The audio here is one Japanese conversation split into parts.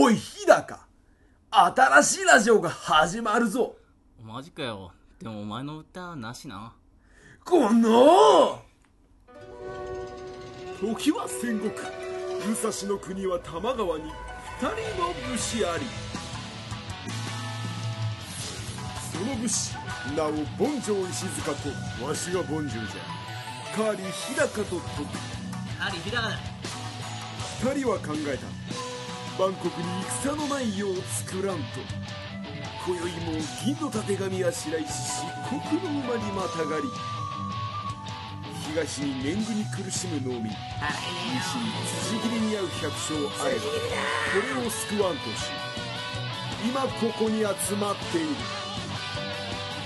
おい日高、新しいラジオが始まるぞ。マジかよ。でもお前の歌なしな。この時は戦国、武蔵の国は玉川に二人の武士あり。その武士名を盆城石塚と、わしが盆城じゃ、カーリー日高ととカーリー日高だ。二人は考えた。万国に戦のない世を作らんと。今宵も銀のたてがみは白石し、国の馬にまたがり、東に年貢に苦しむ農民、西に辻切りに遭う百姓あれば、これを救わんとし、今ここに集まっている。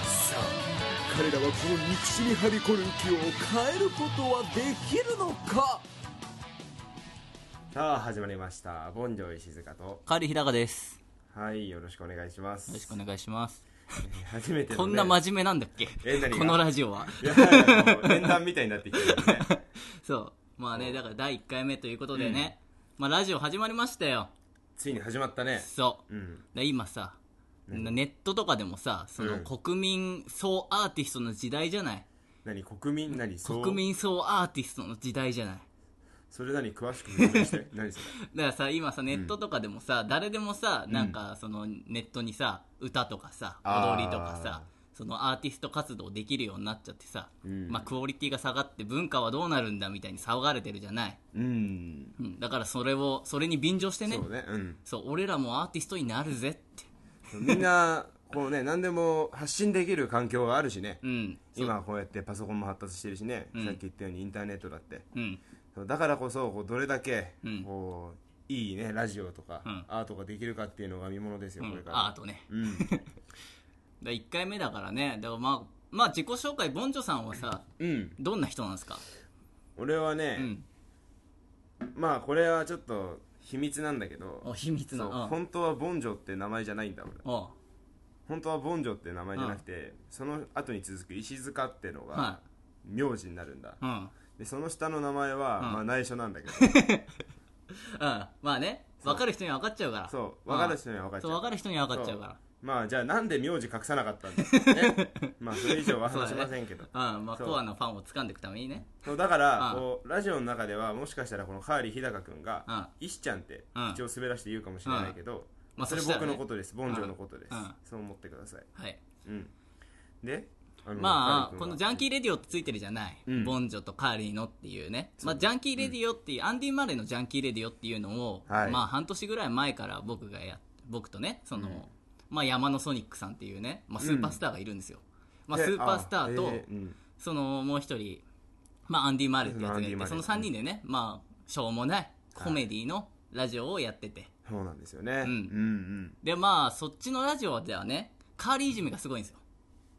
さあ、彼らはこの憎しみはびこる勢いを変えることはできるのか。さあ始まりました。盆城石塚とカーリー日高です。はい、よろしくお願いします。よろしくお願いします。初めてね、こんな真面目なんだっけこのラジオは。いや面談みたいになってきてるねそうまあね、だから第1回目ということでね、うん、まあラジオ始まりましたよ。ついに始まったね。そう、うん、だ今さ、うん、ネットとかでもさ、その国民総アーティストの時代じゃない、うん、何国民総アーティストの時代じゃない。それ何、詳しく説明して何それ。だからさ、今さネットとかでもさ、うん、誰でもさ、なんかそのネットにさ、歌とかさ、踊りとかさ、そのアーティスト活動できるようになっちゃってさ、うん、まあクオリティが下がって文化はどうなるんだみたいに騒がれてるじゃない、うんうん、だからそれに便乗してね、そうね、うん、そう俺らもアーティストになるぜってみんなこうね、何でも発信できる環境があるしね、うん、今こうやってパソコンも発達してるしね、うん、さっき言ったようにインターネットだって、うん、だからこそこうどれだけこう、うん、いいねラジオとか、うん、アートができるかっていうのが見ものですよ、うん、これからアートね、うん、だ1回目だからね。だからまあ自己紹介、盆城さんはさ、うん、どんな人なんですか。俺はね、うん、まあこれはちょっと秘密なんだけど、秘密な、本当は盆城って名前じゃないんだ俺。本当は盆城って名前じゃなくて、その後に続く石塚ってのが名字になるんだ、はい、うん、でその下の名前は、うん、まあ内緒なんだけどうん、まあね、分かる人には分かっちゃうから。そう、分かる人には分かっちゃう、そう、分かる人には分かっちゃうから。まあじゃあなんで名字隠さなかったんですかねまあそれ以上は話しませんけど、うん、まあコアなファンを掴んでいくためにね。そうだから、うん、こうラジオの中ではもしかしたらこのカーリー日高くんが、うん、石ちゃんって一応滑らして言うかもしれないけど、うん、まあ、それ僕のことです、盆城のことです、うん、そう思ってください、はい、うん、でまあこのジャンキーレディオってついてるじゃない、うん、盆城とカーリーのっていうね、まあ、ジャンキーレディオっていう、うん、アンディ・マレーのジャンキーレディオっていうのを、はい、まあ半年ぐらい前から僕とね、その、うん、まあ、山のソニックさんっていうね、まあ、スーパースターがいるんですよ、うん、まあ、スーパースターと、うん、そのもう一人、まあ、アンディ・マレーってやつがいて、その3人でね、うん、まあしょうもないコメディのラジオをやってて、はい、そうなんですよね、うんうんうん、でまあそっちのラジオではね、カーリーいじめがすごいんですよ。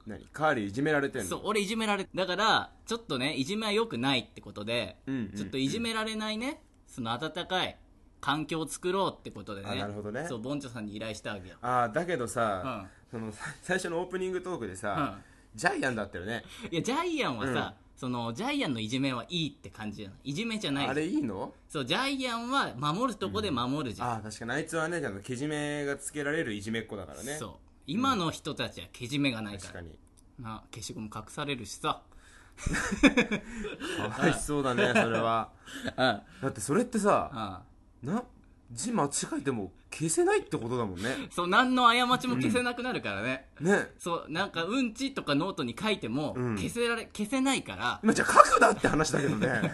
何、カーリーいじめられてんの。そう、俺いじめられて、だからちょっとね、いじめは良くないってことで、うんうんうん、ちょっといじめられないね、その温かい環境を作ろうってことでね。あ、なるほどね。そう、盆城さんに依頼したわけよ。あ、だけどさ、うん、その最初のオープニングトークでさ、うん、ジャイアンだったよね。いや、ジャイアンはさ、うん、そのジャイアンのいじめはいいって感じじゃない。いじめじゃない。あれいいの？そう、ジャイアンは守るとこで守るじゃん、うん、あ、確かにあいつはね、けじめがつけられるいじめっ子だからね。そう、今の人たちはけじめがないから、うん、確かにな、消しゴム隠されるしさかわいそうだねそれはああ、だってそれってさ、ああ、字間違えても消せないってことだもんね。そう、何の過ちも消せなくなるからね、うん、ね、そう、なんかうんちとかノートに書いても消せないから。今じゃあ書くなって話だけどね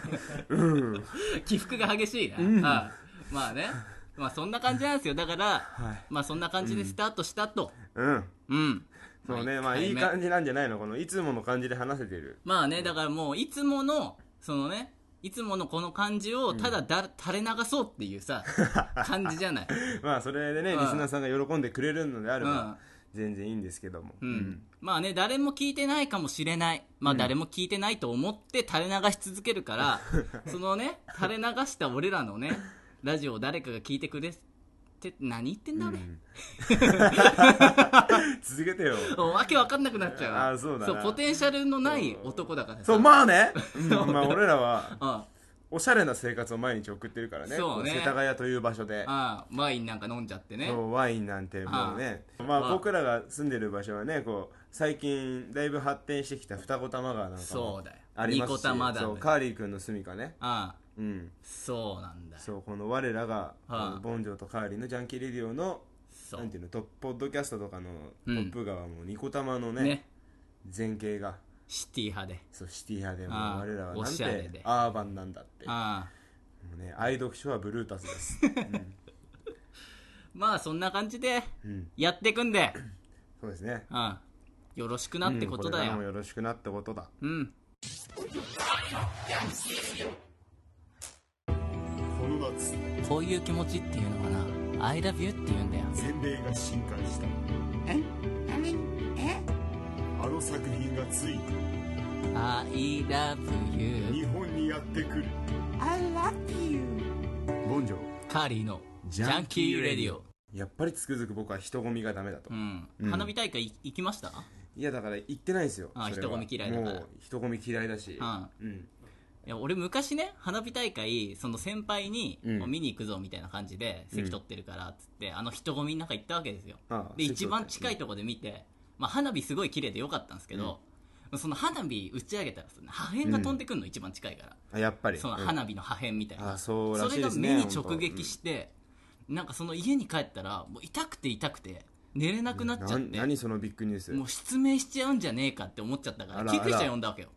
うん、起伏が激しいな、うん、ああ、まあねまあそんな感じなんですよ。だから、はい、まあそんな感じでスタートしたと、うん、うん、そうね、まあいい感じなんじゃないの、このいつもの感じで話せてる。まあね、だからもういつものそのね、いつものこの感じをただ垂れ流そうっていうさ、うん、感じじゃないまあそれでね、リスナーさんが喜んでくれるのであれば全然いいんですけども、うんうん、まあね、誰も聞いてないかもしれない、まあ誰も聞いてないと思って垂れ流し続けるから、うん、そのね、垂れ流した俺らのねラジオを誰かが聞いてくれって何言ってんだ俺、うん、続けてよ、わけわかんなくなっちゃう。ああ、そうだな。そう、ポテンシャルのない男だからさ。そう、まあね、うん、まあ俺らはおしゃれな生活を毎日送ってるから ね世田谷という場所でワインなんか飲んじゃってね。そうワインなんてもうね、まあ、僕らが住んでる場所はねこう最近だいぶ発展してきた二子玉川なんかもありますし、そうだよそうカーリー君の住みかね。ああうん、そうなんだ。そうこの我らが、はあ、ボンジョとカーリーのジャンキーレディオのなんていうのトップポッドキャストとかのトップ側もニコタマの ね前景がシティ派で、そうシティ派でも我らはなんてアーバンなんだってもう、ね、愛読書はブルータスです、うん、まあそんな感じでやってくんで、うん、そうですね、ああよろしくなってことだよ、うん、これからもよろしくなってことだ、うんこういう気持ちっていうのかな、 I love you っていうんだよ。全米が進化した。え？え？あの作品がついに I love you 日本にやってくる。 I love you ボンジョカーリーのジャンキーレディオ。やっぱりつくづく僕は人混みがダメだと、うんうん、花火大会行きました？いやだから行ってないですよ。あ人混み嫌いだからもう人混み嫌いだし、うん、うんいや俺昔ね花火大会その先輩に、うん、見に行くぞみたいな感じで席取ってるからっつって、うん、あの人混みの中行ったわけですよ。ああで一番近いところで見て、まあ、花火すごい綺麗でよかったんですけど、うん、その花火打ち上げたらその破片が飛んでくるの、うん、一番近いからあやっぱりその花火の破片みたいな、うん、あ そうらしいですね、それが目に直撃して、うん、なんかその家に帰ったらもう痛くて痛くて寝れなくなっちゃって、うん、何そのビッグニュースもう失明しちゃうんじゃねえかって思っちゃったから救急車呼んだわけよ。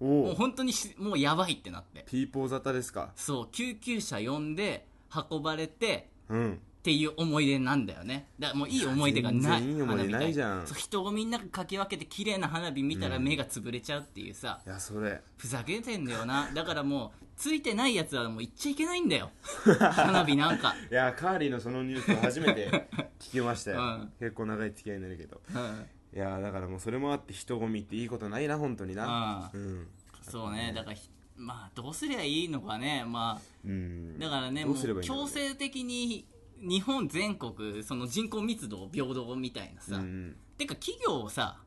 もう本当にもうやばいってなってピーポー沙汰ですか。そう救急車呼んで運ばれて、うん、っていう思い出なんだよね。だからもういい思い出がない。いい思い出ないじゃん。そう人をみんなかき分けて綺麗な花火見たら目が潰れちゃうっていうさ、うん、いやそれふざけてんだよな。だからもうついてないやつはもう行っちゃいけないんだよ花火なんか。いやカーリーのそのニュースを初めて聞きましたよ、うん、結構長い付き合いになるけど、うんいやだからもうそれもあって人混みっていいことないな本当にな、うん、そうねだからまあどうすりゃいいのかね、まあ、うんだからねもう強制的に日本全国その人口密度平等みたいなさ、うん、てか企業をさ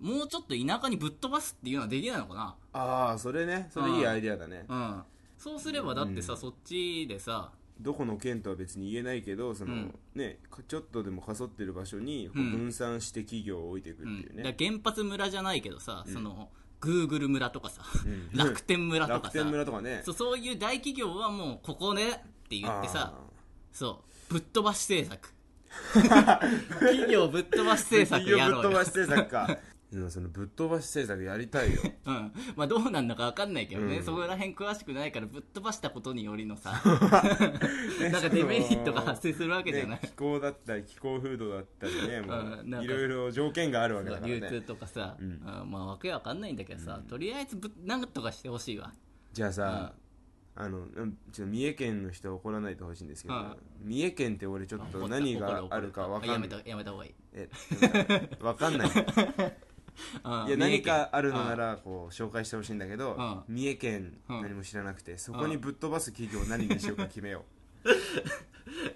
もうちょっと田舎にぶっ飛ばすっていうのはできないのかな。ああそれねそれいいアイデアだね、うん、そうすればだってさ、うん、そっちでさどこの県とは別に言えないけどその、うんね、ちょっとでもかそってる場所に分散して企業を置いていくっていうね、うん、だ原発村じゃないけどさ、うん、そのグーグル村とかさ、うん、楽天村とかさ楽天村とか、ね、そういう大企業はもうここねって言ってさそうぶっ飛ばし政策企業ぶっ飛ばし政策やろうよ企業ぶっ飛ばし政策かそのぶっ飛ばし政策やりたいよ、うんまあ、どうなんだか分かんないけどね、うん、そこら辺詳しくないからぶっ飛ばしたことによりのさなんかデメリットが発生するわけじゃない、ね、気候だったり気候風土だったりねもういろいろ条件があるわけだからね流通とかさ、うんまあ、わけ分かんないんだけどさ、うん、とりあえずなんとかしてほしいわ。じゃあさ、うん、ちょっと三重県の人怒らないでほしいんですけど、うん、三重県って俺ちょっと何があるか分かんないやめたほうがいい分かんないいや何かあるのならこう紹介してほしいんだけど、三重県何も知らなくてそこにぶっ飛ばす企業何にしようか決めよう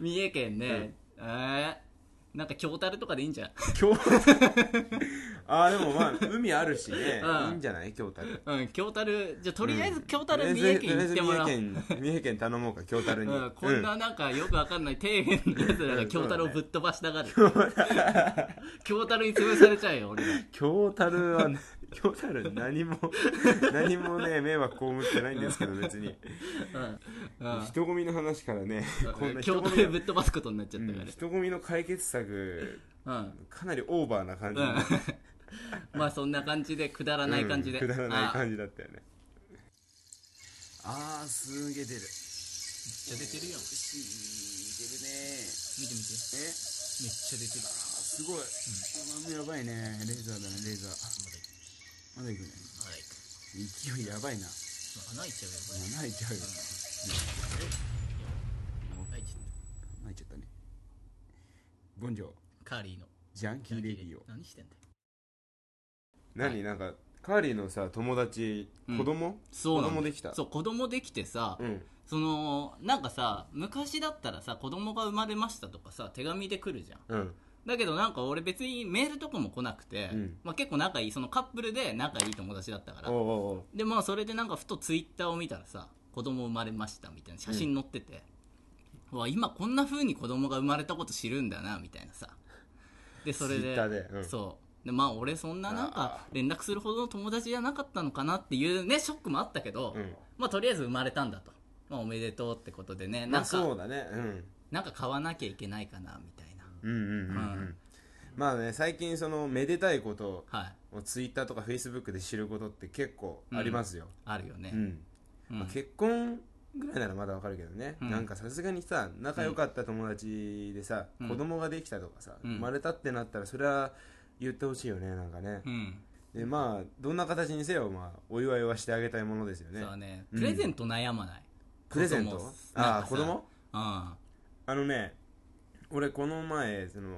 三重県ね、うん、なんか京樽とかでいいんじゃん京樽あでもまあ海あるしね、うん、いいんじゃない京樽、うん、京樽じゃあとりあえず京樽、うん、三重県行ってもらおう三重県頼もうか京樽に、うん、こんななんかよくわかんない底辺のやつらが京樽をぶっ飛ばしたがる京樽に潰されちゃうよ俺京樽は、ね、京樽何もね迷惑被ってないんですけど別に、うんうん、人混みの話からね、うん、こんな京樽ぶっ飛ばすことになっちゃったから、うん、人混みの解決策、うん、かなりオーバーな感じ、うんまあそんな感じでくだらない感じで、うん、くだらない感じだったよね。あーすげー出るめっちゃ出てるよ出るね見て見てえめっちゃ出てるすごい、うん、やばいねレーザーだねレーザーまだいくねまだいく勢いやばいな穴開いちゃうよ穴開いちゃうよ開いちゃった開いちゃったね。ボンジョカーリーのジャンキーレディオ何してんだよ何、はい、なんかカーリーのさ友達子供、うん、そう子供できたそう子供できてさ、うん、そのなんかさ昔だったらさ子供が生まれましたとかさ手紙で来るじゃん、うん、だけどなんか俺別にメールとかも来なくて、うんまあ、結構仲いいそのカップルで仲いい友達だったからおうおうおうでまあそれでなんかふとツイッターを見たらさ子供生まれましたみたいな写真載ってて、うん、うわ今こんな風に子供が生まれたこと知るんだなみたいなさ。でそれで、うん、そうでまあ俺そんななんか連絡するほどの友達じゃなかったのかなっていうねショックもあったけど、うん、まあとりあえず生まれたんだと、まあ、おめでとうってことでね、まあそうだね、うん、なんか買わなきゃいけないかなみたいな。うんうんうん、うんうん、まあね最近そのめでたいことをツイッターとかフェイスブックで知ることって結構ありますよ、うん、あるよね、うんまあ、結婚ぐらいならまだわかるけどね、うん、なんかさすがにさ仲良かった友達でさ、うん、子供ができたとかさ、うん、生まれたってなったらそれは言ってほしいよねなんかね、うん、でまあどんな形にせよ、まあ、お祝いはしてあげたいものですよね。そうねプレゼント悩まない、うん、プレゼントああ子供あのね俺この前その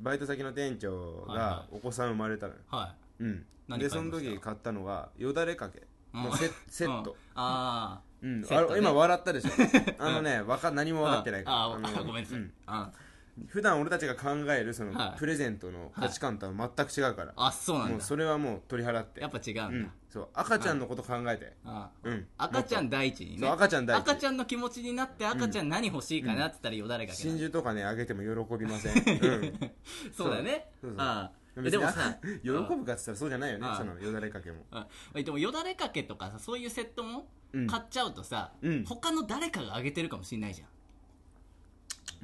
バイト先の店長がお子さん生まれたのよ、はいはいうん、でその時買ったのがよだれかけもうセット、うん、ああ、うんね、今笑ったでしょあのね何も分かってないからああごめんなさい、うん、あ普段俺たちが考えるその、はい、プレゼントの価値観とは全く違うから、はい、あそうなんだもうそれはもう取り払ってやっぱ違うんだ、うん、そう赤ちゃんのこと考えてああ、うん、赤ちゃん第一にねそう赤ちゃんの気持ちになって赤ちゃん何欲しいかなって言ったらよだれかけ、うんうん、真珠とかねあげても喜びません、うん、そうだよねそうそうああでもさ喜ぶかって言ったらそうじゃないよねそのよだれかけもでもよだれかけとかさそういうセットも買っちゃうとさ、うん、他の誰かがあげてるかもしれないじゃ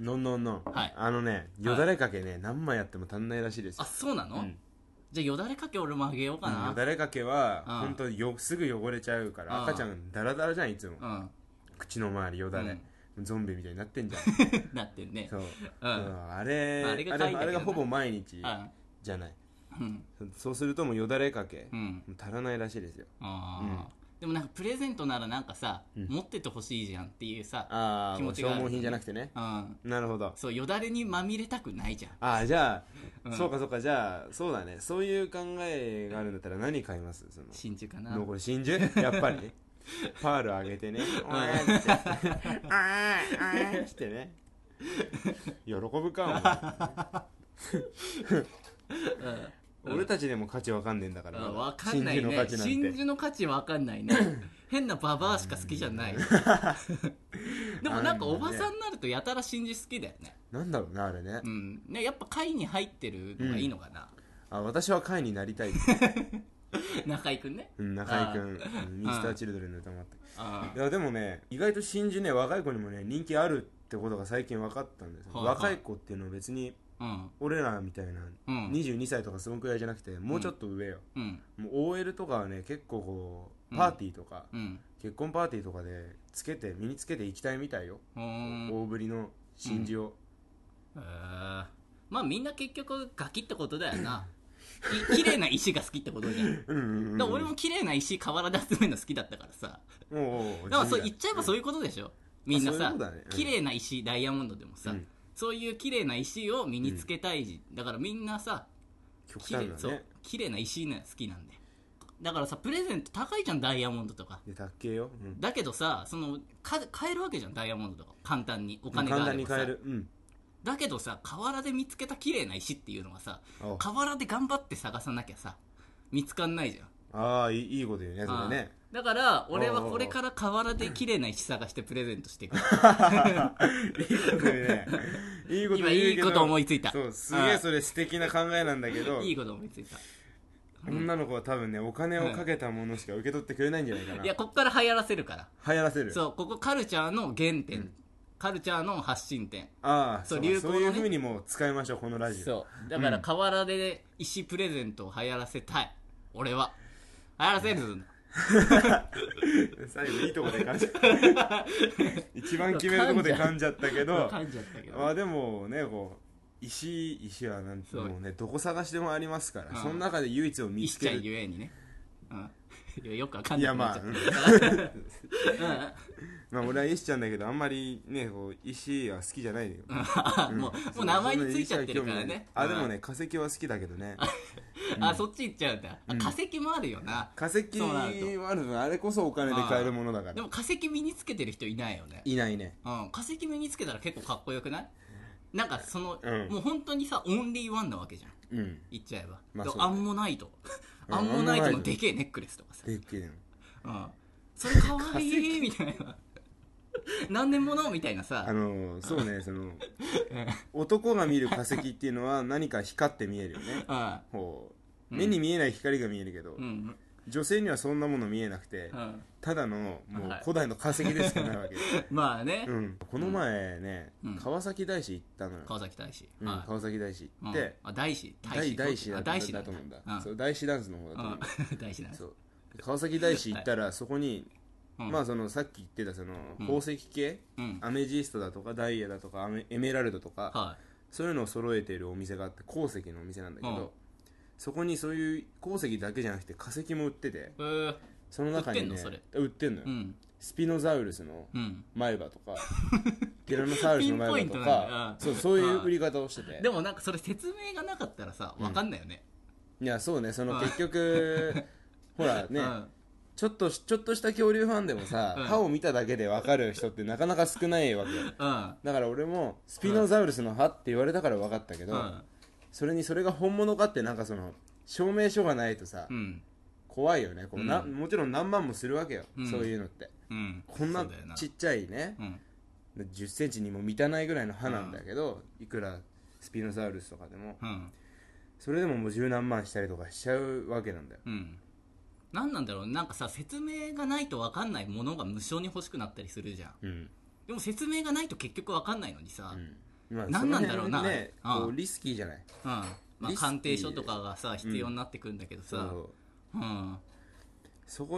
んノンノンノンあのねよだれかけね、はい、何枚やっても足んないらしいですよ。あそうなの、うん、じゃあよだれかけ俺もあげようかな、うん、よだれかけはほんとすぐ汚れちゃうから赤ちゃんダラダラじゃんいつも、うん、口の周りよだれ、うんゾンビみたいになってんじゃんなってるねそう、うん、あれがほぼ毎日じゃない、うん、そうするともうよだれかけ、うん、足らないらしいですよあ、うん、でもなんかプレゼントならなんかさ、うん、持っててほしいじゃんっていうさあ気持ちがある、ね、消耗品じゃなくてね、うん、なるほどそうよだれにまみれたくないじゃんあじゃあ、うん、そうかそうかじゃあそうだねそういう考えがあるんだったら何買いますその真珠かなこれ真珠やっぱりパールあげてねおーってあーあしてね喜ぶかうん、俺たちでも価値わかんねえんだから、うん、わかんないね真珠の価値わかんないね変なババアしか好きじゃないでもなんかおばさんになるとやたら真珠好きだよねなんだろうなあれね、うん、ねやっぱ会に入ってるのがいいのかな、うん、あ私は会になりたい中居くんね、うん、中居くんミスターチルドレンの歌もあっていやでもね意外と真珠ね若い子にもね人気あるってことが最近分かったんですよ、はい、若い子っていうのは別にうん、俺らみたいな、うん、22歳とかそのくらいじゃなくてもうちょっと上よ、うん、もう OL とかはね結構こうパーティーとか、うん、結婚パーティーとかで身につけていきたいみたいよ、うん、大ぶりの真珠を、うんまあみんな結局ガキってことだよな綺麗な石が好きってことじゃんうんうん、うん、だから俺も綺麗な石河原で集めるの好きだったからさだからそう言っちゃえばそういうことでしょ、うん、みんなさ綺麗、ねうん、な石ダイヤモンドでもさ、うんそういう綺麗な石を身につけたい、うん、だからみんなさ極端だね綺麗な石が好きなんでだからさプレゼント高いじゃんダイヤモンドとかで高いよ、うん、だけどさその買えるわけじゃんダイヤモンドとか簡単にお金があればさ、うん簡単に買えるうん、だけどさ河原で見つけた綺麗な石っていうのはさ河原で頑張って探さなきゃさ見つかんないじゃんああいいこと言うねそれねだから俺はこれから河原で綺麗な石探してプレゼントしていくいいこと言うねいいこと言うけど今いいこと思いついたそうすげえそれ素敵な考えなんだけどいいこと思いついた、うん、女の子は多分ねお金をかけたものしか受け取ってくれないんじゃないかな、うん、いやこっから流行らせるから流行らせるそうここカルチャーの原点、うんカルチャーの発信点ああ 流行そういう風にも使いましょうこのラジオそうだから河原で石プレゼントを流行らせたい、うん、俺は流行らせるぞ最後いいとこで噛んじゃった一番決めるとこで噛んじゃったけどまあでもねこう石はなんてもうねどこ探してもありますから、うん、その中で唯一を見つける石ちゃんゆえにね、うん、よくわかんないやまあ、うんまあ、俺は石ちゃんだけどあんまりねこう石は好きじゃないよ、うん、もう名前についちゃってるからねあでもね化石は好きだけどねうん、あそっち行っちゃうんだ、うん、化石もあるよな化石はあるのあれこそお金で買えるものだからでも化石身につけてる人いないよねいないね、うん、化石身につけたら結構かっこよくないなんかその、うん、もう本当にさオンリーワンなわけじゃん、うん、言っちゃえば、まあね、アンモナイトのでけえネックレスとかさでっけえ、うん、それかわいいみたいな何年ものみたいなさ、そうね、その男が見る化石っていうのは何か光って見えるよね。ああ、ほう、目に見えない光が見えるけど、うん、女性にはそんなもの見えなくて、うん、ただのもう古代の化石でしかないわけで、はい、まあね、うん、この前ね、うん、川崎大師行ったのよ。川崎大師、うん、川崎大師行って、うん、あ、大師だと思うんだ、うん、そう、大師ダンスの方だと思う、うん、大師ダンス。そう、川崎大師行ったら、はい、そこに、うん、まあそのさっき言ってたその宝石系、うん、アメジストだとかダイヤだとかエメラルドとか、はい、そういうのを揃えているお店があって、鉱石のお店なんだけど、うん、そこにそういう鉱石だけじゃなくて化石も売ってて、その中にね、売ってんのよ、うん、スピノザウルスの前歯とか、うん、ティラノサウルスの前歯とかそういう売り方をしてて、でもなんかそれ説明がなかったらさ、分かんないよね、うん、いやそうね、その結局ほらね、うん、ちょっとした恐竜ファンでもさ、うん、歯を見ただけで分かる人ってなかなか少ないわけよ、うん、だから俺もスピノザウルスの歯って言われたから分かったけど、うん、それが本物かって、なんかその証明書がないとさ、うん、怖いよね、こう、うん、もちろん何万もするわけよ、うん、そういうのって、うん、こんなちっちゃいね、うん、10センチにも満たないぐらいの歯なんだけど、うん、いくらスピノザウルスとかでも、うん、それでももう十何万したりとかしちゃうわけなんだよ、うん、何なんだろう、なんかさ、説明がないと分かんないものが無償に欲しくなったりするじゃん、うん、でも説明がないと結局分かんないのにさ、うん、まあ、何なんだろうな、ね、ああ、こうリスキーじゃない、うん、まあ、鑑定書とかがさ必要になってくるんだけどさ、うん、そう、う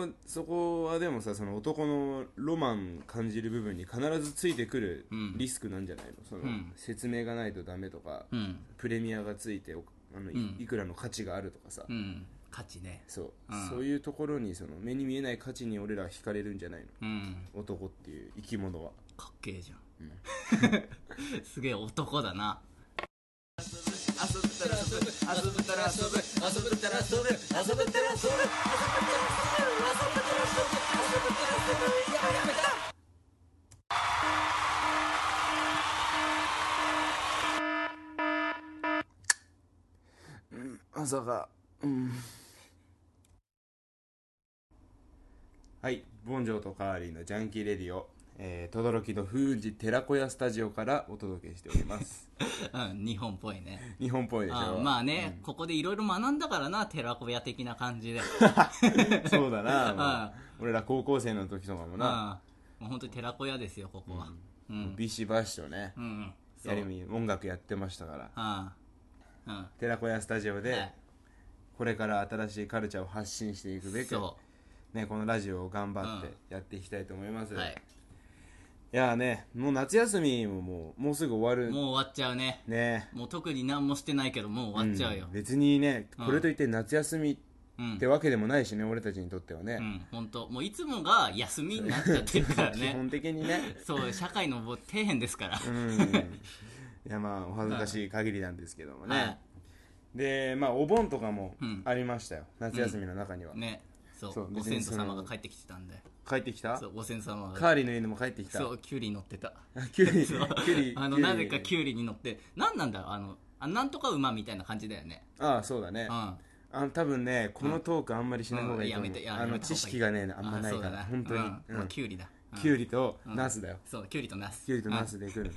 ん、そこはでもさ、その男のロマン感じる部分に必ずついてくるリスクなんじゃないの、その、うん、説明がないとダメとか、うん、プレミアがついてうん、いくらの価値があるとかさ、うん、価値ね、そう、うん、そういうところに、その目に見えない価値に俺ら惹かれるんじゃないの、うん、男っていう生き物はかっけえじゃん、うん、すげえ男だな。朝が、うん、はい、ボンジョーとカーリーのジャンキーレディオ、轟の富士寺子屋スタジオからお届けしております、うん、日本っぽいね、日本っぽいでしょ、まあね、うん、ここでいろいろ学んだからな、寺子屋的な感じでそうだな、まあ、俺ら高校生の時とかもな、もう本当に寺子屋ですよ、ここは、うんうん、ビシバシとね、うん、やりみ音楽やってましたから、うん、寺子屋スタジオで、はい、これから新しいカルチャーを発信していくべく、そうね、このラジオを頑張ってやっていきたいと思います、うん、はい、いやーね、もう夏休みももうすぐ終わる、もう終わっちゃう ね、もう特に何もしてないけど、もう終わっちゃうよ、うん、別にね、これといって夏休みってわけでもないしね、うん、俺たちにとってはね、うん、ほんと、もういつもが休みになっちゃってるからね基本的にね、そう、社会の底辺ですからうん、いや、まあお恥ずかしい限りなんですけどもね、はい、で、まあお盆とかもありましたよ、うん、夏休みの中には、うん、ね、そう、ご先祖様が帰ってきてたんで、帰ってきた、そう、ご先祖様が、カーリーの家でも帰ってきた、そう、キュウリに乗ってたキュウリなぜかキュウリに乗って、何なんだろう、なんとか馬みたいな感じだよね、ああ、そうだね、うん、多分ね、このトークあんまりしない方がいいと思う、うん、やめて、知識がね、あんまないから、本当に、うんうん、キュウリだ、うん、キュウリとナスだよ、うん、そう、キュウリとナス、キュウリとナスで来る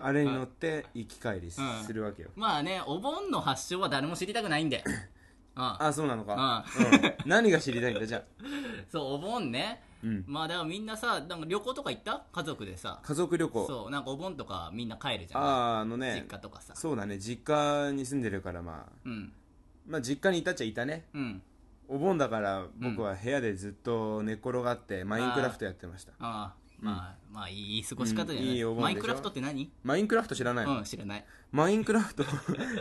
あれに乗って行き帰りするわけよ、まあね、お盆の発祥は誰も知りたくないんであ、そうなのか、うん、何が知りたいんだじゃあそう、お盆ね、うん、まあだからみんなさ、なんか旅行とか行った、家族でさ、家族旅行、そう、なんかお盆とかみんな帰るじゃん、ね、実家とかさ、そうだね、実家に住んでるから、まあ、うん、まあ実家にいたっちゃいたね、うん、お盆だから僕は部屋でずっと寝っ転がってマインクラフトやってました、ああ、うん、まあいい過ごし方じゃない、うん、いいお盆でしょ。マインクラフトって何？マインクラフト知らないの？うん、知らない。マインクラフト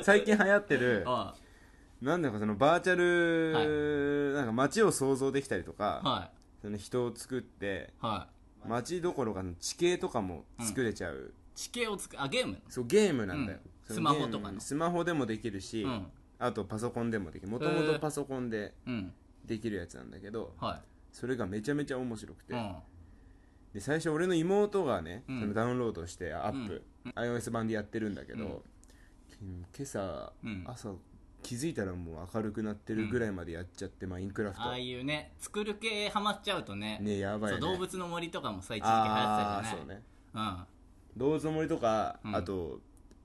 最近流行ってるああ、なんだかそのバーチャル、なんか街を想像できたりとか、はい、その人を作って、はい、街どころかの地形とかも作れちゃう、うん、地形をあ、ゲーム、そう、ゲームなんだよ、うん、スマホとかの、スマホでもできるし、うん、あとパソコンでもできる、もともとパソコンでできるやつなんだけど、うん、それがめちゃめちゃ面白くて、うん、で最初俺の妹がね、うん、そのダウンロードしてアップ、うん、iOS 版でやってるんだけど、うん、今朝、うん、気づいたらもう明るくなってるぐらいまでやっちゃって、マインクラフトああいうね作る系ハマっちゃうとね、ねやばいね。そう動物の森とかもさ一時期流行ってたじゃない。あそうね、うん、動物の森とか、うん、あと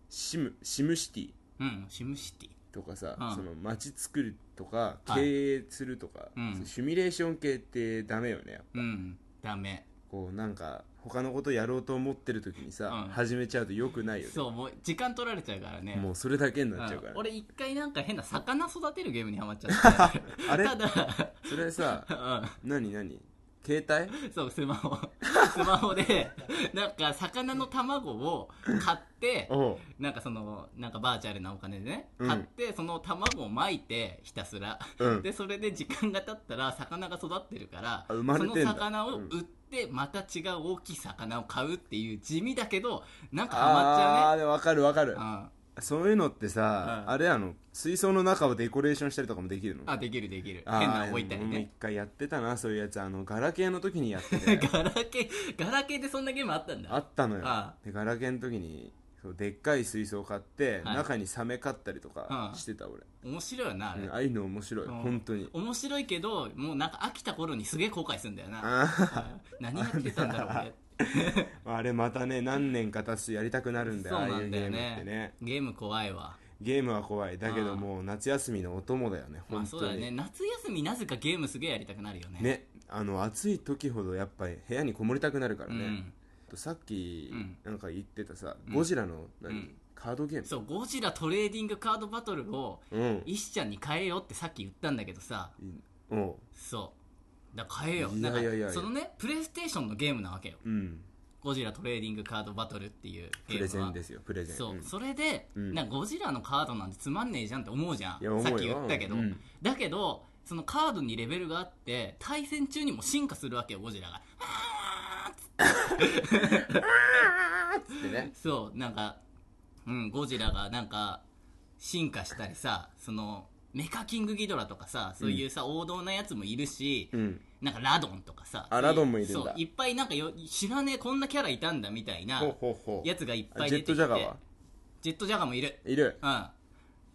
シムシティ、うん、シムシティとかさ、うん、その街作るとか経営するとか、はい、シミュレーション系ってダメよねやっぱ、うん、ダメ。こうなんか他のことやろうと思ってる時にさ、うん、始めちゃうと良くないよね。そう、もう時間取られちゃうからね。もうそれだけになっちゃうから、ね、うん、俺一回なんか変な魚育てるゲームにハマっちゃったあれただそれさ、うん、何携帯？そう、スマホでなんか魚の卵を買ってなんかそのなんかバーチャルなお金でね、うん、買ってその卵をまいてひたすら、うん、でそれで時間が経ったら魚が育ってるから生まれてんだ。その魚を売ってまた違う大きい魚を買うっていう地味だけどなんかハマっちゃうね。ああ、分かる分かる、うん、そういうのってさ、うん、あれ水槽の中をデコレーションしたりとかもできるの？あ、できる。変なの置いたりね。もう一回やってたなそういうやつ。ガラケーの時にやってたよガラケーでそんなゲームあったんだ。あったのよ。でガラケーの時にそうでっかい水槽買って、はい、中にサメ買ったりとかしてた俺。面白いよなあれ、うん、ああいうの面白い、うん、本当に面白いけどもうなんか飽きた頃にすげえ後悔するんだよな何やってたんだろう俺あれまたね何年か経つとやりたくなるんだよ。そうなんだよね、ああいうゲームってね。ゲーム怖いわ。ゲームは怖いだけどもう夏休みのお供だよね本当に、まあ、そうだね。夏休みなぜかゲームすげえやりたくなるよね。ね、暑い時ほどやっぱり部屋にこもりたくなるからね、うん、さっきなんか言ってたさ、うん、ゴジラのカードゲーム。そう、ゴジラトレーディングカードバトルを石ちゃんに変えようってさっき言ったんだけどさ、うん、そうだ変えよう。なんかそのねプレイステーションのゲームなわけよ、うんゴジラトレーディングカードバトルっていうゲームはプレゼンですよ。プレゼン。そう、うん、それで、うん、なんかゴジラのカードなんてつまんねえじゃんって思うじゃん。さっき言ったけど、うん、だけどそのカードにレベルがあって対戦中にも進化するわけよゴジラが。つってね。そうなんか、うん、ゴジラがなんか進化したりさそのメカキングギドラとかさそういうさ、うん、王道なやつもいるし、うん、なんかラドンとかさラドンもいるんだ。そういっぱいなんか知らねえこんなキャラいたんだみたいなやつがいっぱい出てきて。ジェットジャガーもいる、うん、分かんない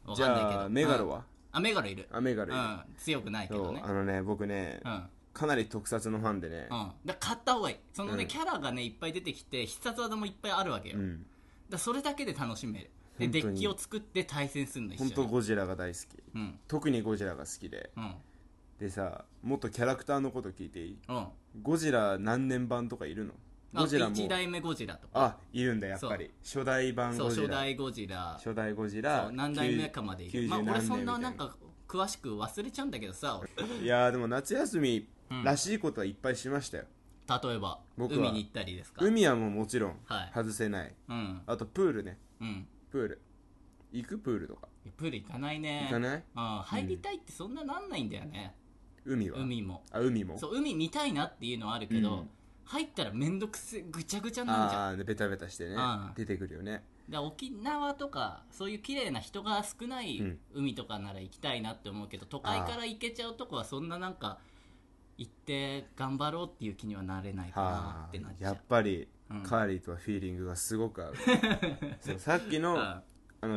けど。じゃあメガロは、うん、メガロいる。メガロいる、うん、強くないけどね。僕ね、うん、かなり特撮のファンでね、うん、だ買った方がいい。そのね、うん、キャラがねいっぱい出てきて必殺技もいっぱいあるわけよ、うん、だそれだけで楽しめる。でデッキを作って対戦するの一緒に。本当ゴジラが大好き、うん、特にゴジラが好きで、うん、でさもっとキャラクターのこと聞いていい、うん、ゴジラ何年版とかいるの？ゴジラも1代目ゴジラとかいるんだやっぱり。初代版ゴジラ。そう初代ゴジラ何代目かまでいる。まあ俺そんななんか詳しく忘れちゃうんだけどさいやでも夏休みらしいことはいっぱいしましたよ、うん例えば僕は海に行ったりですか。海はもうもちろん外せない、はいうん、あとプールね、うんプール行く。プールとかプール行かないね。行かない、うん、入りたいってそんななんないんだよね、うん、海もそう海見たいなっていうのはあるけど、うん、入ったらめんどくせぐちゃぐちゃなんじゃん。あベタベタしてね、うん、出てくるよね。だ沖縄とかそういう綺麗な人が少ない海とかなら行きたいなって思うけど、うん、都会から行けちゃうとこはそんななんか行って頑張ろうっていう気にはなれないかなってなっちゃう。やっぱりカーリーとはフィーリングがすごく合うそうさっきの、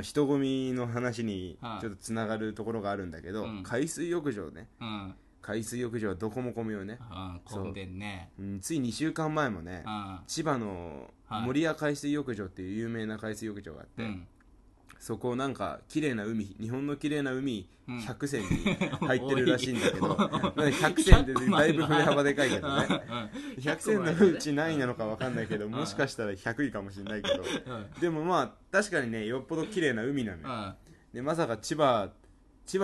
人混みの話にちょっとつながるところがあるんだけど、うん、海水浴場ね、うん、海水浴場はどこも混むよね、うん、混んでんね、うん、つい2週間前もね、うん、千葉の守谷海水浴場っていう有名な海水浴場があって、うん、そこなんか綺麗な海日本の綺麗な海100選に入ってるらしいんだけど、うん、100選ってだいぶ振れ幅でかいけどね100選のうち何位なのか分かんないけどもしかしたら100位かもしれないけど、うん、でもまあ確かにねよっぽど綺麗な海なのよ、うん、でまさか千葉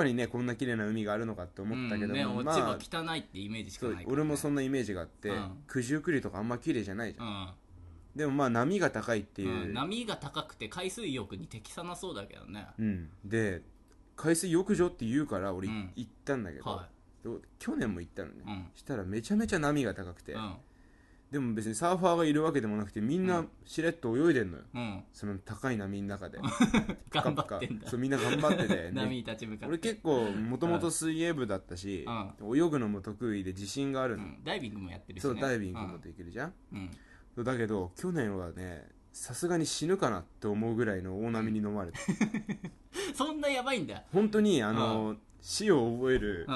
にねこんな綺麗な海があるのかって思ったけども、うんねまあ、千葉汚いってイメージしかないから、ね、俺もそんなイメージがあって、うん、九十九里とかあんま綺麗じゃないじゃん、うんでもまあ波が高いっていう、うん、波が高くて海水浴に適さなそうだけどね、うん、で海水浴場って言うから俺、うん、行ったんだけど、はい、去年も行ったのね、うん、したらめちゃめちゃ波が高くて、うん、でも別にサーファーがいるわけでもなくてみんなしれっと泳いでんのよ、うん、その高い波の中で頑張ってんだ。そうみんな頑張ってて、ね、波に立ち向かって俺結構もともと水泳部だったし、うん、泳ぐのも得意で自信があるの、うん、ダイビングもやってるしね。そうダイビングもできるじゃん、うんだけど去年はねさすがに死ぬかなって思うぐらいの大波に飲まれてそんなやばいんだ。本当に死を覚える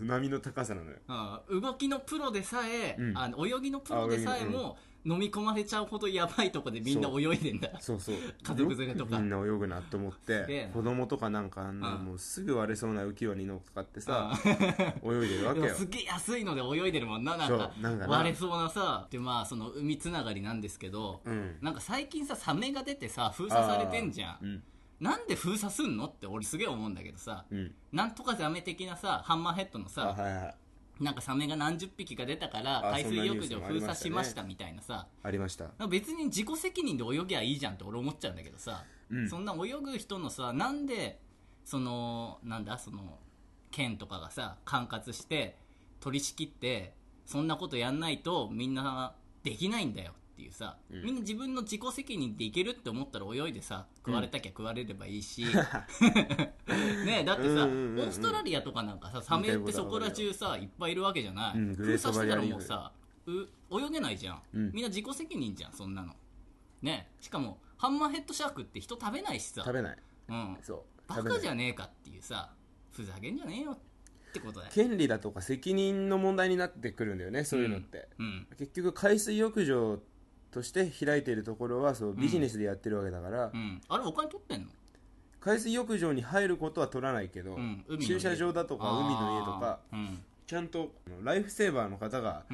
波の高さなのよ。動きのプロでさえ、泳ぎのプロでさえも飲み込まれちゃうほどやばいとこでみんな泳いでんだ。そう家族連れとかみんな泳ぐなって思って、子供とかなんかもうすぐ割れそうな浮き輪に乗っかってさ、泳いでるわけよ。すげえ安いので泳いでるもんな、なんか割れそうなさ。でまあその海つながりなんですけど、なんか最近さサメが出てさ封鎖されてんじゃん。なんで封鎖すんのって俺すげえ思うんだけどさ、なんとかザメ的なさハンマーヘッドのさ、なんかサメが何十匹か出たから海水浴場封鎖しましたみたいなさ、ありました。別に自己責任で泳ぎゃいいじゃんって俺思っちゃうんだけどさ、そんな泳ぐ人のさ、なんでそのなんだその県とかがさ管轄して取り仕切って、そんなことやんないとみんなできないんだよっていうさ、みんな自分の自己責任でいけるって思ったら泳いでさ、食われたきゃ食われればいいしね、だってさ、オーストラリアとかなんかさサメってそこら中さいっぱいいるわけじゃない。封鎖してたらもうさ泳げないじゃん、みんな自己責任じゃんそんなのね。しかもハンマーヘッドシャークって人食べないしさ、食べない、バカじゃねえかっていうさ、ふざけんじゃねえよってことだよ。権利だとか責任の問題になってくるんだよね、そういうのって。結局海水浴場として開いているところはそうビジネスでやってるわけだから、あれお金取ってんの？海水浴場に入ることは取らないけど、駐車場だとか海の家とか、ちゃんとライフセーバーの方が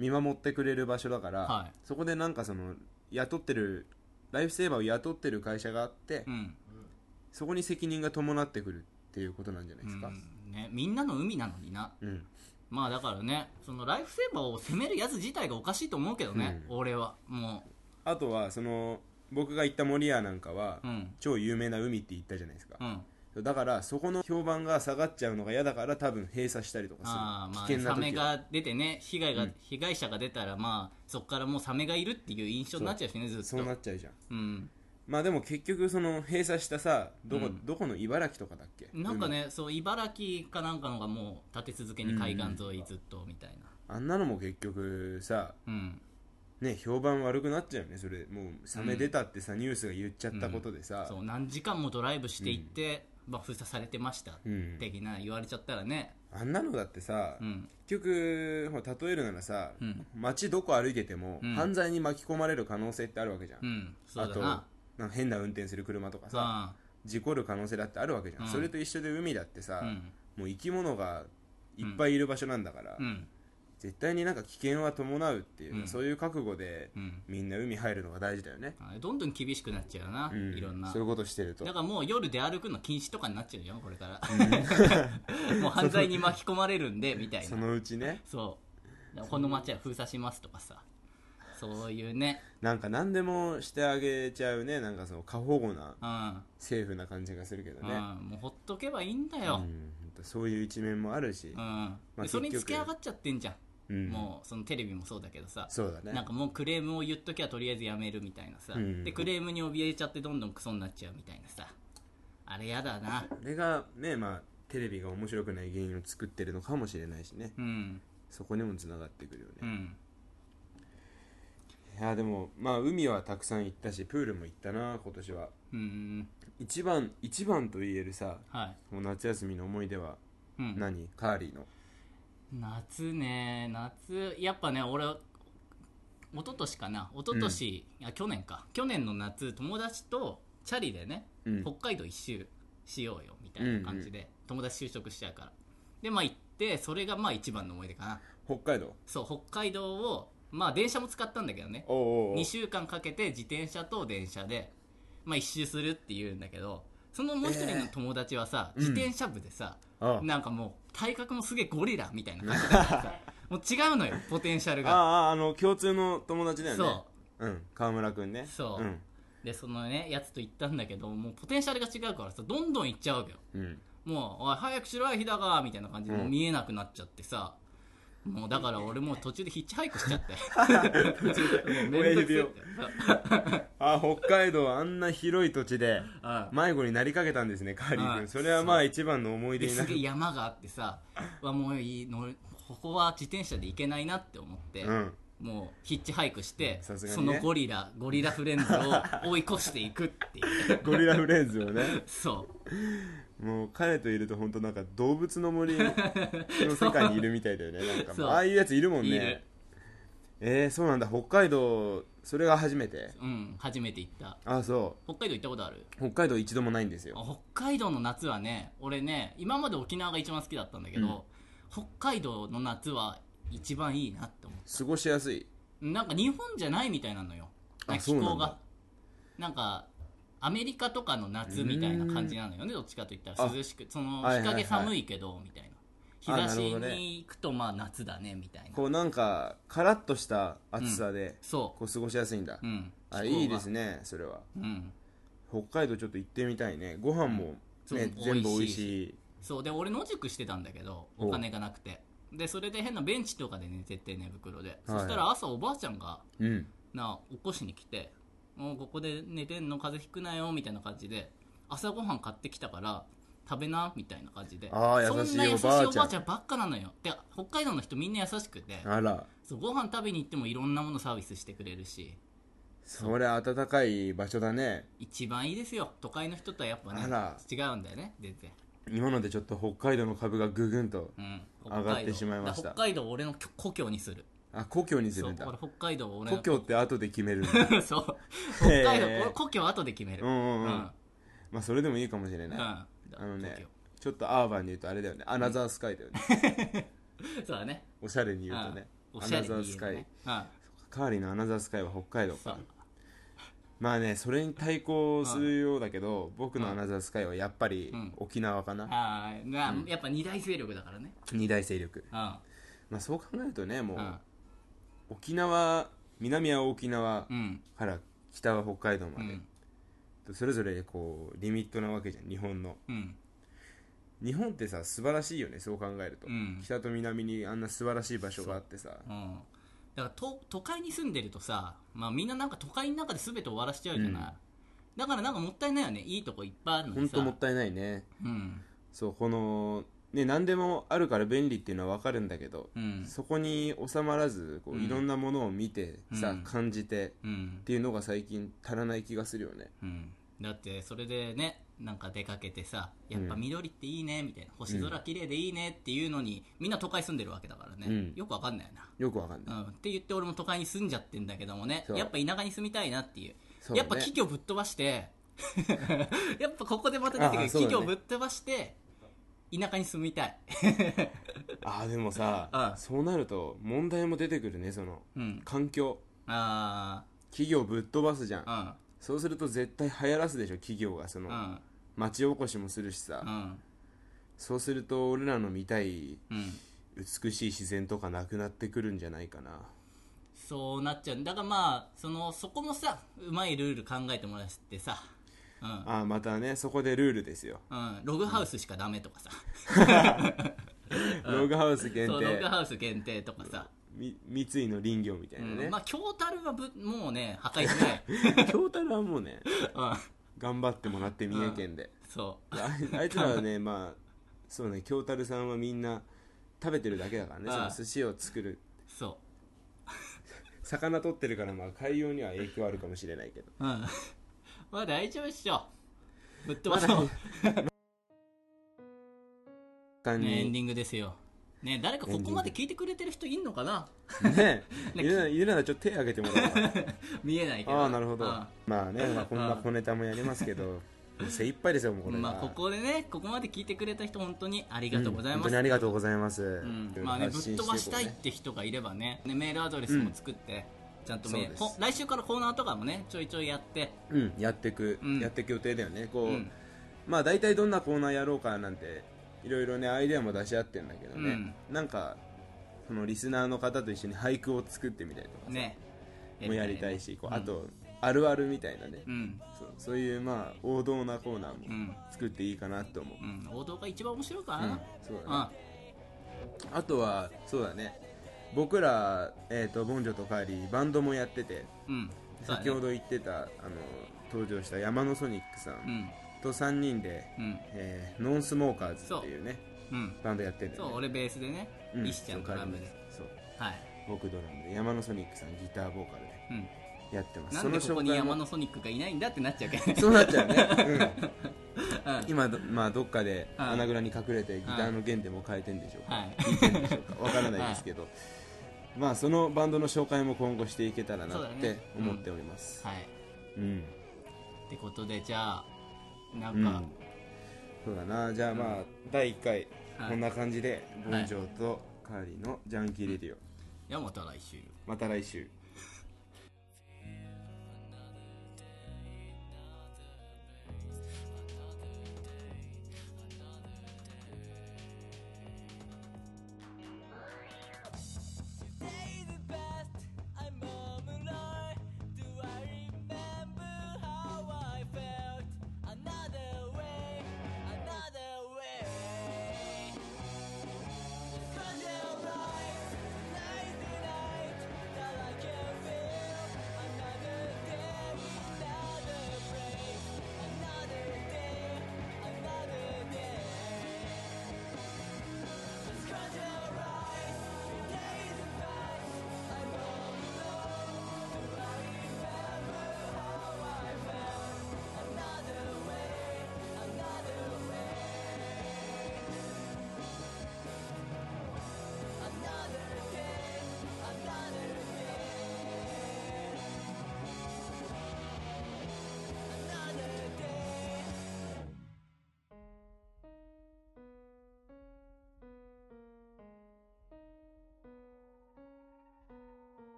見守ってくれる場所だから、そこでなんかその雇ってるライフセーバーを雇ってる会社があって、そこに責任が伴ってくるっていうことなんじゃないですか、ね、みんなの海なのにな、まあだからね、そのライフセーバーを責めるやつ自体がおかしいと思うけどね、俺は。もうあとはその僕が行った森屋なんかは、超有名な海って言ったじゃないですか、だからそこの評判が下がっちゃうのが嫌だから多分閉鎖したりとかする。危険な時はサメが出てね、被害者が出たら、まあそこからもうサメがいるっていう印象になっちゃうしね、ずっとそうなっちゃうじゃん、まあでも結局その閉鎖したさ、どこの茨城とかだっけ、なんかね、そう茨城かなんかのがもう立て続けに海岸沿いずっとみたいな、あんなのも結局さ、ね、評判悪くなっちゃうよね。それもうサメ出たってさ、ニュースが言っちゃったことでさ、そう何時間もドライブしていって、封鎖されてました、的な言われちゃったらね。あんなのだってさ、結局例えるならさ、街どこ歩いてても、犯罪に巻き込まれる可能性ってあるわけじゃん、そうだな。あとなんか変な運転する車とかさ、事故る可能性だってあるわけじゃん、それと一緒で海だってさ、もう生き物がいっぱいいる場所なんだから、絶対になんか危険は伴うっていう、そういう覚悟で、みんな海入るのが大事だよね。どんどん厳しくなっちゃうな、いろんなそういうことしてると。だからもう夜出歩くの禁止とかになっちゃうよこれから、もう犯罪に巻き込まれるんでみたいな。そのうちね、そうこの街は封鎖しますとかさ、そういうね、なんか何でもしてあげちゃうね、なんかその過保護な政府な感じがするけどね、もうほっとけばいいんだよ、そういう一面もあるし、それにつけ上がっちゃってんじゃん、もうそのテレビもそうだけどさ、そうだね、なんかもうクレームを言っときゃとりあえずやめるみたいなさ、でクレームに怯えちゃってどんどんクソになっちゃうみたいなさ、あれやだな。あれがね、まあテレビが面白くない原因を作ってるのかもしれないしね、そこにもつながってくるよね、いやでもまあ海はたくさん行ったしプールも行ったな今年は。一番と言えるさ、もう夏休みの思い出は何、カーリーの夏ね。夏やっぱね、俺去年の夏友達とチャリでね、北海道一周しようよみたいな感じで、友達就職しちゃうからでまあ行って、それがまあ一番の思い出かな。北海道、そう北海道をまあ電車も使ったんだけどね、2週間かけて自転車と電車でまあ一周するっていうんだけど、そのもう一人の友達はさ、自転車部でさ、なんかもう体格もすげえゴリラみたいな感じだからさもう違うのよポテンシャルが。共通の友達だよね。そう、川村くんね。そう、でそのねやつと行ったんだけど、もうポテンシャルが違うからさ、どんどん行っちゃうわけよ、もうおい早くしろよ日高みたいな感じで、もう見えなくなっちゃってさ、もうだから俺もう途中でヒッチハイクしちゃって親指を北海道あんな広い土地で迷子になりかけたんですね、カーリー君。それはまあ一番の思い出になる。すげえ山があってさ、もういいのここは自転車で行けないなって思って、もうヒッチハイクして、ね、そのゴリラフレンズを追い越していくっていうゴリラフレンズをねそうもう彼といると本当なんか動物の森の世界にいるみたいだよねなんかああいうやついるもんねそうなんだ北海道それが初めてうん初めて行ったあそう北海道行ったことある北海道一度もないんですよ北海道の夏はね俺ね今まで沖縄が一番好きだったんだけど、うん、北海道の夏は一番いいなって思った過ごしやすいなんか日本じゃないみたいなのよなんか気候がなんかアメリカとかの夏みたいな感じなのよねどっちかといったら涼しくその日陰寒いけどみたいな日差しに行くとまあ夏だねみたいな、こうなんかカラッとした暑さで、うん、そうこう過ごしやすいんだ、うん、あいいですねそれは、うん、北海道ちょっと行ってみたいねご飯も、ねうん、全部美味しいそうで俺野宿してたんだけどお金がなくてでそれで変なベンチとかで寝てて寝袋で、はい、そしたら朝おばあちゃんが、うん、起こしに来てもうここで寝てんの風邪ひくなよみたいな感じで朝ごはん買ってきたから食べなみたいな感じであ優しいそんな優しいおばあちゃんばっかなのよで北海道の人みんな優しくてあらそうご飯食べに行ってもいろんなものサービスしてくれるしそれ温かい場所だね一番いいですよ都会の人とはやっぱね違うんだよね全然今のでちょっと北海道の株がぐぐんと上がってしまいました、うん、北海道を俺の故郷にするあ故郷にするんだそう北海道を俺の故郷って後で決めるそう北海道俺故郷後で決めるうんうん、うんうん、まあそれでもいいかもしれない、うんあのね、ちょっとアーバンに言うとあれだよねアナザースカイだよね、うん、そうだねおしゃれに言うとね、うん、アナザースカイ、ねうん、カーリーのアナザースカイは北海道かまあねそれに対抗するようだけど、うん、僕のアナザースカイはやっぱり沖縄かな、うんうんあうん、やっぱ二大勢力だからね二大勢力、うんまあ、そう考えるとねもう、うん、沖縄南は沖縄から北は北海道まで、うんそれぞれこうリミットなわけじゃん日本の、うん、日本ってさ素晴らしいよねそう考えると、うん、北と南にあんな素晴らしい場所があってさ、うん、だから都会に住んでるとさ、まあ、みんななんか都会の中で全て終わらしちゃうじゃない、うん、だからなんかもったいないよねいいとこいっぱいあるのにさほんともったいないね、うん、そうこのね何でもあるから便利っていうのは分かるんだけど、うん、そこに収まらずこう、うん、いろんなものを見てさ、うん、感じて、うん、っていうのが最近足らない気がするよね、うん、だってそれでねなんか出かけてさやっぱ緑っていいねみたいな、うん、星空綺麗でいいねっていうのにみんな都会住んでるわけだからね、うん、よく分かんないよなよく分かんない、うん、って言って俺も都会に住んじゃってんだけどもねやっぱ田舎に住みたいなっていう、ね、やっぱ企業ぶっ飛ばしてやっぱここでまた出てくる、ね、企業ぶっ飛ばして田舎に住みたいあでもさあそうなると問題も出てくるねその、うん、環境あ企業ぶっ飛ばすじゃんあそうすると絶対流行らすでしょ企業がそのあ町おこしもするしさあそうすると俺らの見たい、うん、美しい自然とかなくなってくるんじゃないかなそうなっちゃうだからまあそこもさうまいルール考えてもらってさうん、あまたねそこでルールですよ、うん、ログハウスしかダメとかさ、うん、ログハウス限定そうログハウス限定とかさ三井の林業みたいなね、うん、まあ京樽はもうね破壊しない京樽はもうね、うん、頑張ってもらって三重県で、うん、そうあいつらはねまあそうね京樽さんはみんな食べてるだけだからね、うん、その寿司を作るそう魚取ってるからまあ海洋には影響あるかもしれないけどうんまあ大丈夫っしょぶっ飛ばそう、ね、エンディングですよね誰かここまで聞いてくれてる人いんのかなねえいるならちょっと手挙げてもらおう見えないけどああなるほどまあね、まあ、こんな小ネタもやりますけど精一杯ですよもうこれ、まあ、ここでねここまで聞いてくれた人本当にありがとうございます、うん、本当にありがとうございます、うん、まあねぶっ飛ばしたいって人がいれば ねメールアドレスも作って、うんちゃんと来週からコーナーとかもねちょいちょいやって、うん、やってく予定だよねこう、うん、まあ大体どんなコーナーやろうかなんていろいろねアイデアも出し合ってるんだけどね、うん、なんかそのリスナーの方と一緒に俳句を作ってみたりとかさ、ね、もやりたいし、ね、こうあと、うん、あるあるみたいなね、うん、そういうまあ王道なコーナーも作っていいかなと思う、うんうん、王道が一番面白いかな、うん、そうだね、うん、あとはそうだね僕ら、ボンジョとカーリーバンドもやってて、うんね、先ほど言ってた登場した山のソニックさんと3人で、うんノンスモーカーズっていうね、うん、バンドやってる、ね、そう俺ベースでね、うん、石ちゃんドラムでそう、はい、僕ドラムで山のソニックさんギターボーカルでやってます、うん、なんでここに山のソニックがいないんだってなっちゃうけどねそうなっちゃうね、うんうん、今、まあ、どっかで穴蔵に隠れてギターの弦でも変えてんでしょうか、はい、弾いてんでしょうかわからないですけど、はい、まあそのバンドの紹介も今後していけたらなって思っております、うん、はい、うん、ってことでじゃあなんか、うん、そうだな、じゃあまあ、うん、第1回こんな感じで、はい、ボンジョーとカーリーのジャンキーレディオ、はい、いやまた来週